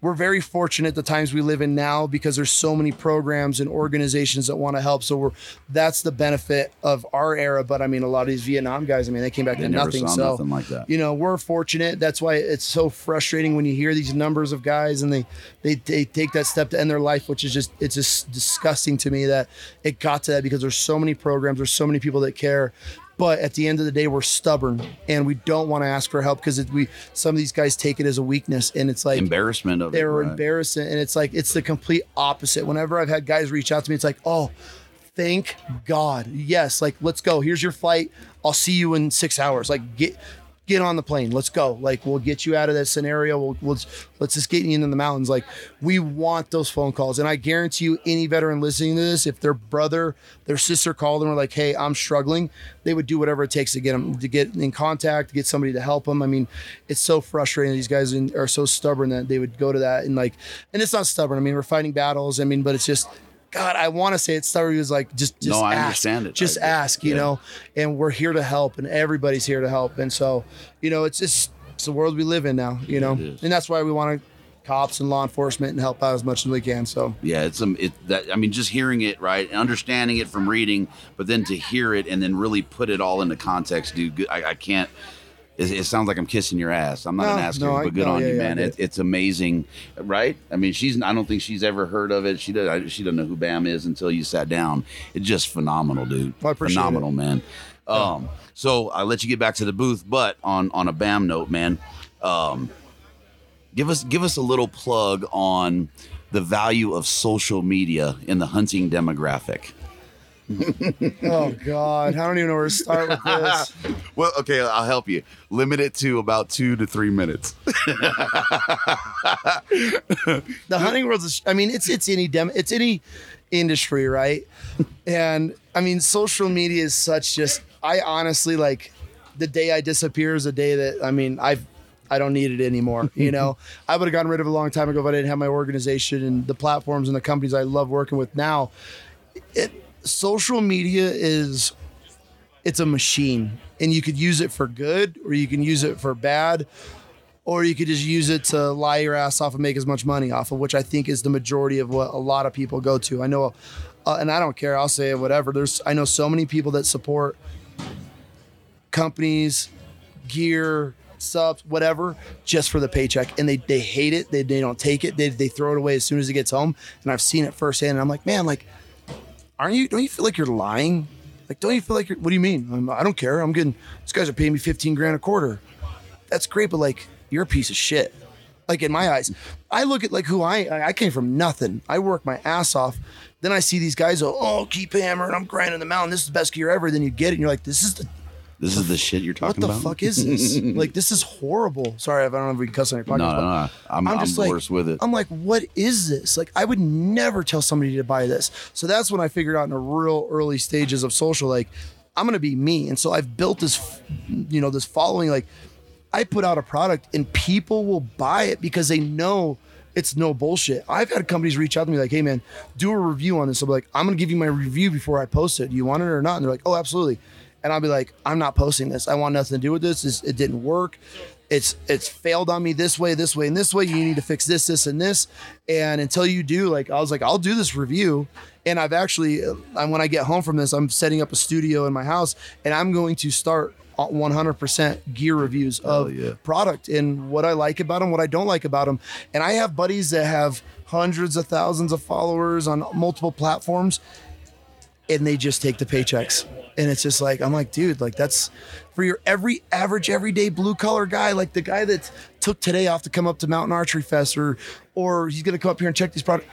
we're very fortunate the times we live in now because there's so many programs and organizations that want to help. So that's the benefit of our era. But I mean, a lot of these Vietnam guys, I mean, they came back to nothing. So nothing like that. You know, we're fortunate. That's why it's so frustrating when you hear these numbers of guys and they take that step to end their life, which is just, it's just disgusting to me that it got to that because there's so many programs, there's so many people that care. But at the end of the day, we're stubborn and we don't want to ask for help because some of these guys take it as a weakness and it's like embarrassment of it. They're embarrassing, and it's like it's the complete opposite. Whenever I've had guys reach out to me, it's like, oh, thank God, yes, like let's go. Here's your flight. I'll see you in 6 hours. Like get on the plane. Let's go. Like we'll get you out of that scenario. We'll let's just get you into the mountains. Like we want those phone calls, and I guarantee you, any veteran listening to this, if their brother, their sister called them and were like, "Hey, I'm struggling," they would do whatever it takes to get them, to get in contact, to get somebody to help them. I mean, it's so frustrating. These guys are so stubborn that they would go to that, and it's not stubborn. I mean, we're fighting battles. I mean, but it's just, God, I want to say it's stubborn. He was like, just no, I ask, understand it. Just ask, you know, and we're here to help, and everybody's here to help. And so, you know, it's the world we live in now, you know, and that's why we want to cops and law enforcement and help out as much as we can. So yeah, just hearing it, right, and understanding it from reading, but then to hear it and then really put it all into context, dude. I can't. It sounds like I'm kissing your ass. I'm not an ass kicker, but good on you, man. It's amazing, right? I mean, I don't think she's ever heard of it. She doesn't know who BAM is until you sat down. It's just phenomenal, dude. Well, I appreciate it. Phenomenal, man. So I'll let you get back to the booth, but on a BAM note, man, give us a little plug on the value of social media in the hunting demographic. Oh God, I don't even know where to start with this. Well, okay, I'll help you. Limit it to about 2 to 3 minutes. The hunting world is, I mean, it's any industry, right? And I mean, social media is such just, I honestly, like, the day I disappear is the day that, I mean, I don't need it anymore. You know, I would have gotten rid of it a long time ago if I didn't have my organization and the platforms and the companies I love working with now. Social media it's a machine, and you could use it for good or you can use it for bad, or you could just use it to lie your ass off and make as much money off of, which I think is the majority of what a lot of people go to. I know, and I don't care, I'll say it, whatever. I know so many people that support companies, gear, subs, whatever, just for the paycheck, and they hate it. They don't take it. They throw it away as soon as it gets home. And I've seen it firsthand, and I'm like, man, like, don't you feel like you're lying? Like, don't you feel like what do you mean? I don't care. I'm getting, these guys are paying me 15 grand a quarter. That's great. But like, you're a piece of shit. Like, in my eyes, I look at like who I came from nothing. I work my ass off. Then I see these guys, keep hammering. I'm grinding the mountain. This is the best gear ever. Then you get it. And you're like, this is the shit you're talking about? What the fuck is this? Like, this is horrible. Sorry, I don't know if we can cuss on your podcast. No. I'm just like, worse with it. I'm like, what is this? Like, I would never tell somebody to buy this. So that's when I figured out in the real early stages of social, like, I'm going to be me. And so I've built this, you know, this following. Like, I put out a product and people will buy it because they know it's no bullshit. I've had companies reach out to me like, hey, man, do a review on this. I'm like, I'm going to give you my review before I post it. Do you want it or not? And they're like, oh, absolutely. And I'll be like, I'm not posting this. I want nothing to do with this. It didn't work. it's failed on me this way, and this way. You need to fix this, this, and this. And until you do, like, I was like, I'll do this review. And I've actually, when I get home from this, I'm setting up a studio in my house, and I'm going to start 100% gear reviews of product and what I like about them, what I don't like about them. And I have buddies that have hundreds of thousands of followers on multiple platforms, and they just take the paychecks. And it's just like, I'm like, dude, like, that's for your every average, everyday blue collar guy, like the guy that took today off to come up to Mount Archery Fest, or he's going to come up here and check these products.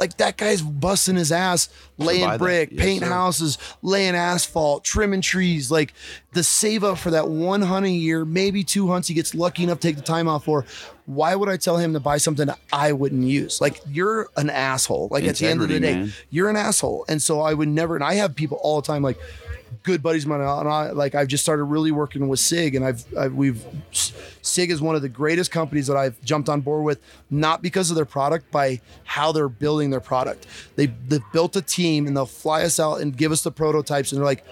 Like, that guy's busting his ass, laying brick, painting houses, laying asphalt, trimming trees. Like, the save up for that one hunt a year, maybe two hunts he gets lucky enough to take the time off for. Why would I tell him to buy something that I wouldn't use? Like, you're an asshole. Like, integrity, at the end of the day, man, you're an asshole. And so I would never, and I have people all the time, like, good buddies of mine, and I, like, I've just started really working with SIG, and SIG is one of the greatest companies that I've jumped on board with, not because of their product, by how they're building their product. They've built a team, and they'll fly us out and give us the prototypes, and they're like,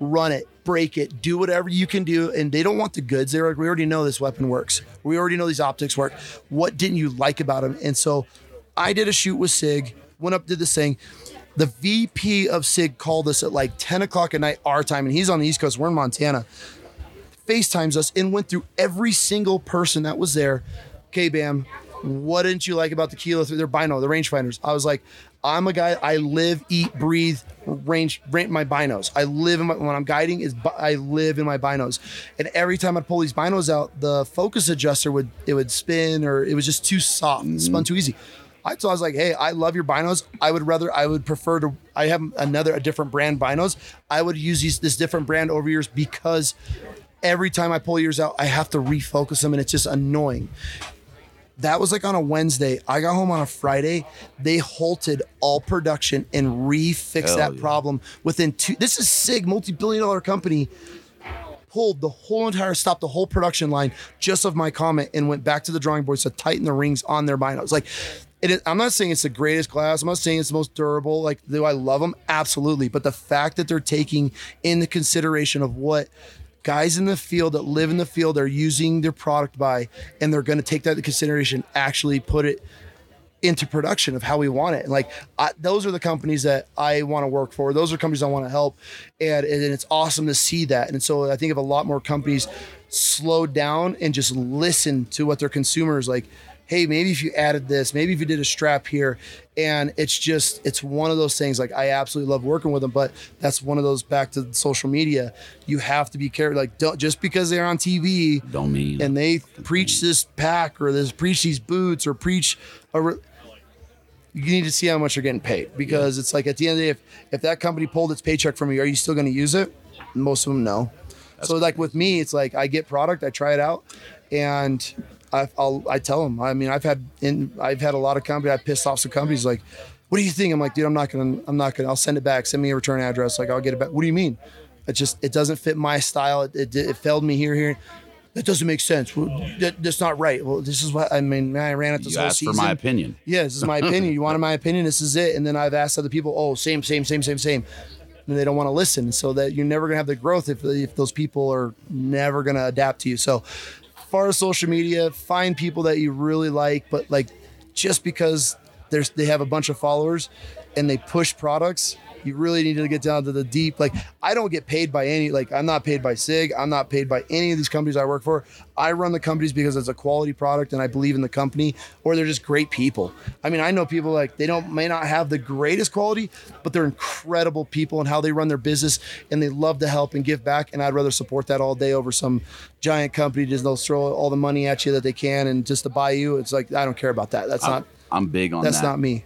run it, break it, do whatever you can do. And they don't want the goods. They're like, we already know this weapon works. We already know these optics work. What didn't you like about them? And so I did a shoot with SIG, went up, did this thing. The VP of SIG called us at like 10 o'clock at night, our time, and he's on the East Coast. We're in Montana. FaceTimes us and went through every single person that was there. Okay, Bam, what didn't you like about the Kilo? They're bino, the rangefinders. I was like, I'm a guy, I live, eat, breathe, range my binos. I live in my, when I'm guiding, I live in my binos. And every time I'd pull these binos out, the focus adjuster would spin, or it was just too soft, spun too easy. So I was like, hey, I love your binos. I would prefer to, I have a different brand binos. I would use this different brand over yours, because every time I pull yours out, I have to refocus them, and it's just annoying. That was like on a Wednesday. I got home on a Friday. They halted all production and refixed problem within two. This is SIG, multi-billion dollar company. Pulled the whole entire, stopped the whole production line just of my comment, and went back to the drawing board to tighten the rings on their binos. Like, I'm not saying it's the greatest glass. I'm not saying it's the most durable. Like, do I love them? Absolutely. But the fact that they're taking in the consideration of what guys in the field that live in the field are using their product by, and they're going to take that into consideration, actually put it into production of how we want it. And like, those are the companies that I want to work for. Those are companies I want to help. And it's awesome to see that. And so I think if a lot more companies slowed down and just listened to what their consumers like, hey, maybe if you added this, maybe if you did a strap here. And it's one of those things. Like, I absolutely love working with them, but that's one of those, back to social media. You have to be careful. Like, don't, just because they're on TV don't mean, and they preach this pack or this, preach these boots or preach, you need to see how much you're getting paid, because it's like, at the end of the day, if that company pulled its paycheck from you, are you still going to use it? Most of them, no. So like with me, it's like, I get product, I try it out, and I tell them. I mean, I've had a lot of company. I pissed off some companies. Like, what do you think? I'm like, dude, I'm not gonna. I'll send it back. Send me a return address. Like, I'll get it back. What do you mean? It doesn't fit my style. It failed me here. That doesn't make sense. Well, that's not right. Well, this is what I mean. I ran at this whole season. You asked for my opinion. Yeah, this is my opinion. You wanted my opinion. This is it. And then I've asked other people. Oh, same. And they don't want to listen. So that you're never gonna have the growth if those people are never gonna adapt to you. So. As far as social media, find people that you really like, but like, just because they have a bunch of followers and they push products, you really need to get down to the deep. Like, I don't get paid by any, like, I'm not paid by SIG. I'm not paid by any of these companies I work for. I run the companies because it's a quality product and I believe in the company, or they're just great people. I mean, I know people like, may not have the greatest quality, but they're incredible people and in how they run their business, and they love to help and give back. And I'd rather support that all day over some giant company. Just they'll throw all the money at you that they can, and just to buy you. It's like, I don't care about that. That's not me.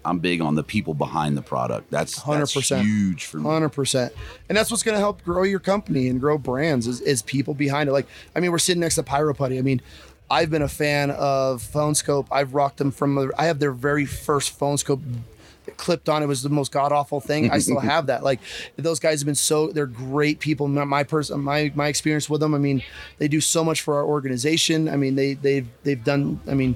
I'm big on the people behind the product. That's huge for me. 100%. And that's what's going to help grow your company and grow brands is people behind it. Like, I mean, we're sitting next to Pyro Putty. I mean, I've been a fan of PhoneScope. I've rocked them I have their very first PhoneScope clipped on. It was the most god awful thing. I still have that. Like, those guys have been they're great people. My experience with them, I mean, they do so much for our organization. I mean, they've done, I mean,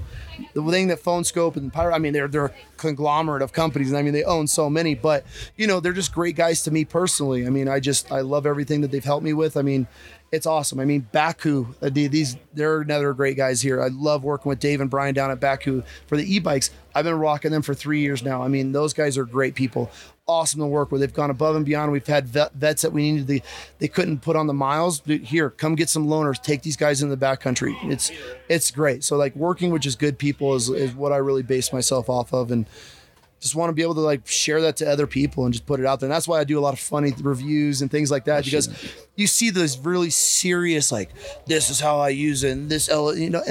the thing that PhoneScope and Pyro, I mean, they're a conglomerate of companies, and I mean, they own so many, but you know, they're just great guys to me personally. I mean, I love everything that they've helped me with. I mean, It's awesome. I mean, Baku, they're another great guys here. I love working with Dave and Brian down at Baku for the e-bikes. I've been rocking them for 3 years now. I mean, those guys are great people. Awesome to work with. They've gone above and beyond. We've had vets that we needed. They couldn't put on the miles. Here, come get some loaners. Take these guys into the backcountry. It's great. So like working with just good people is what I really base myself off of. And just want to be able to like share that to other people and just put it out there. And that's why I do a lot of funny reviews and things like that, because you see those really serious, like, this is how I use it. And this, you know,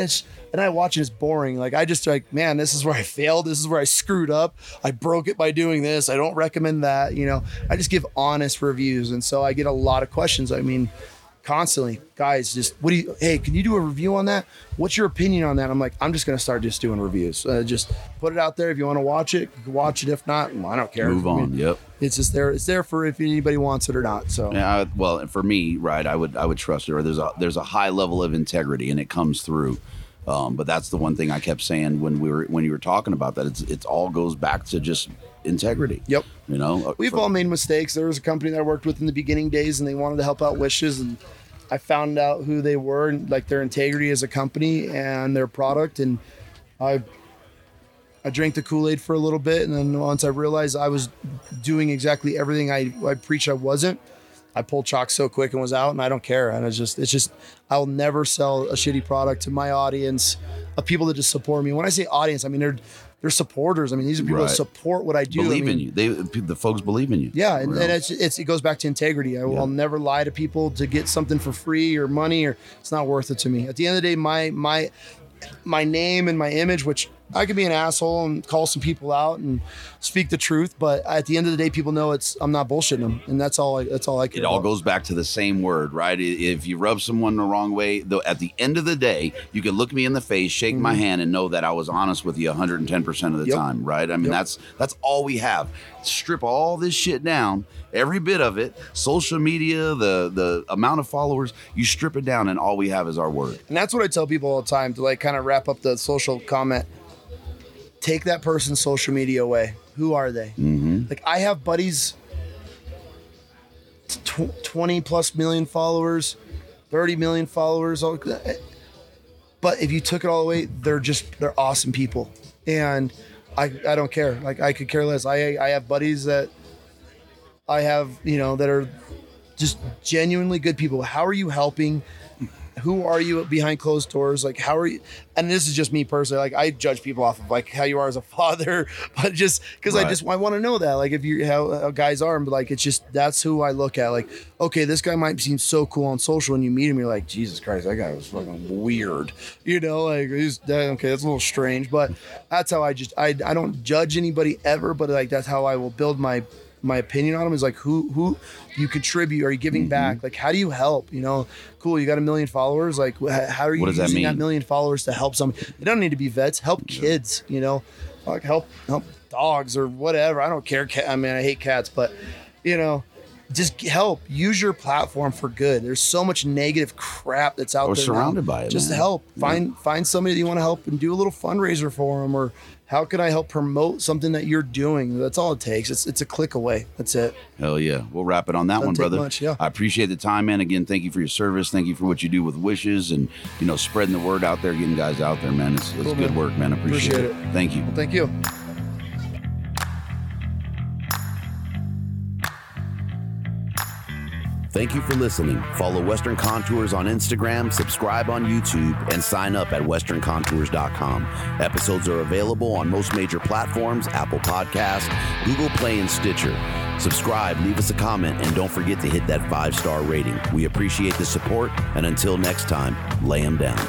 and I watch it, it's boring. Like I just like, man, this is where I failed. This is where I screwed up. I broke it by doing this. I don't recommend that. You know, I just give honest reviews. And so I get a lot of questions. I mean, constantly, guys, just hey, can you do a review on that? What's your opinion on that? I'm like, I'm just gonna start just doing reviews. Just put it out there. If you want to watch it, you can watch it. If not, I don't care. Move on. I mean, yep. It's just there. It's there for if anybody wants it or not. So yeah. Well, for me, right, I would trust it. Or there's a high level of integrity, and it comes through. But that's the one thing I kept saying when you were talking about that. It's all goes back to just integrity. Yep. You know, we've all made mistakes. There was a company that I worked with in the beginning days, and they wanted to help out Wishes, and I found out who they were and like their integrity as a company and their product. And I drank the Kool-Aid for a little bit. And then once I realized I was doing exactly everything I preached I wasn't, I pulled chalk so quick and was out, and I don't care. And it's just, I'll never sell a shitty product to my audience of people that just support me. When I say audience, I mean, they're supporters. I mean, these are people that support what I do. Believe in you. The folks believe in you. Yeah. And it goes back to integrity. I'll never lie to people to get something for free or money, or it's not worth it to me. At the end of the day, my name and my image, which I could be an asshole and call some people out and speak the truth, but at the end of the day, people know I'm not bullshitting them, and that's all I care about. It all goes back to the same word, right? If you rub someone the wrong way, though, at the end of the day, you can look me in the face, shake my hand, and know that I was honest with you 110% of the time, right? I mean, that's all we have. Strip all this shit down, every bit of it, social media, the amount of followers, you strip it down, and all we have is our word. And that's what I tell people all the time to like kind of wrap up the social comment. Take that person's social media away. Who are they? Mm-hmm. Like I have buddies, 20 plus million followers, 30 million followers. But if you took it all away, they're awesome people. And I don't care. Like I could care less. I have buddies that I have, you know, that are just genuinely good people. How are you helping? Who are you behind closed doors? Like, how are you? And this is just me personally. Like, I judge people off of like how you are as a father, but just because I want to know that. Like, if you how guys are, but like, it's just that's who I look at. Like, okay, this guy might seem so cool on social, and you meet him, you're like, Jesus Christ, that guy was fucking weird. You know, like, okay, that's a little strange, but that's how I just I don't judge anybody ever, but like that's how I will build my opinion on them is like who you contribute. Are you giving back? Like, how do you help? You know, cool. You got a million followers. Like, how are you using that million followers to help somebody? They don't need to be vets. Help kids, you know, like help dogs or whatever. I don't care. I mean, I hate cats, but you know, just help. Use your platform for good. There's so much negative crap that's out there. We're surrounded by it. Just help. Find somebody that you want to help and do a little fundraiser for them, or how can I help promote something that you're doing? That's all it takes. It's a click away. That's it. Hell yeah. We'll wrap it on that. Doesn't one, brother. Much, yeah. I appreciate the time, man. Again, thank you for your service. Thank you for what you do with Wishes and, you know, spreading the word out there, getting guys out there, man. It's cool, good work, man. I appreciate it. Thank you. Well, thank you. Thank you for listening. Follow Western Contours on Instagram, subscribe on YouTube, and sign up at westerncontours.com. Episodes are available on most major platforms, Apple Podcasts, Google Play, and Stitcher. Subscribe, leave us a comment, and don't forget to hit that 5-star rating. We appreciate the support, and until next time, lay 'em down.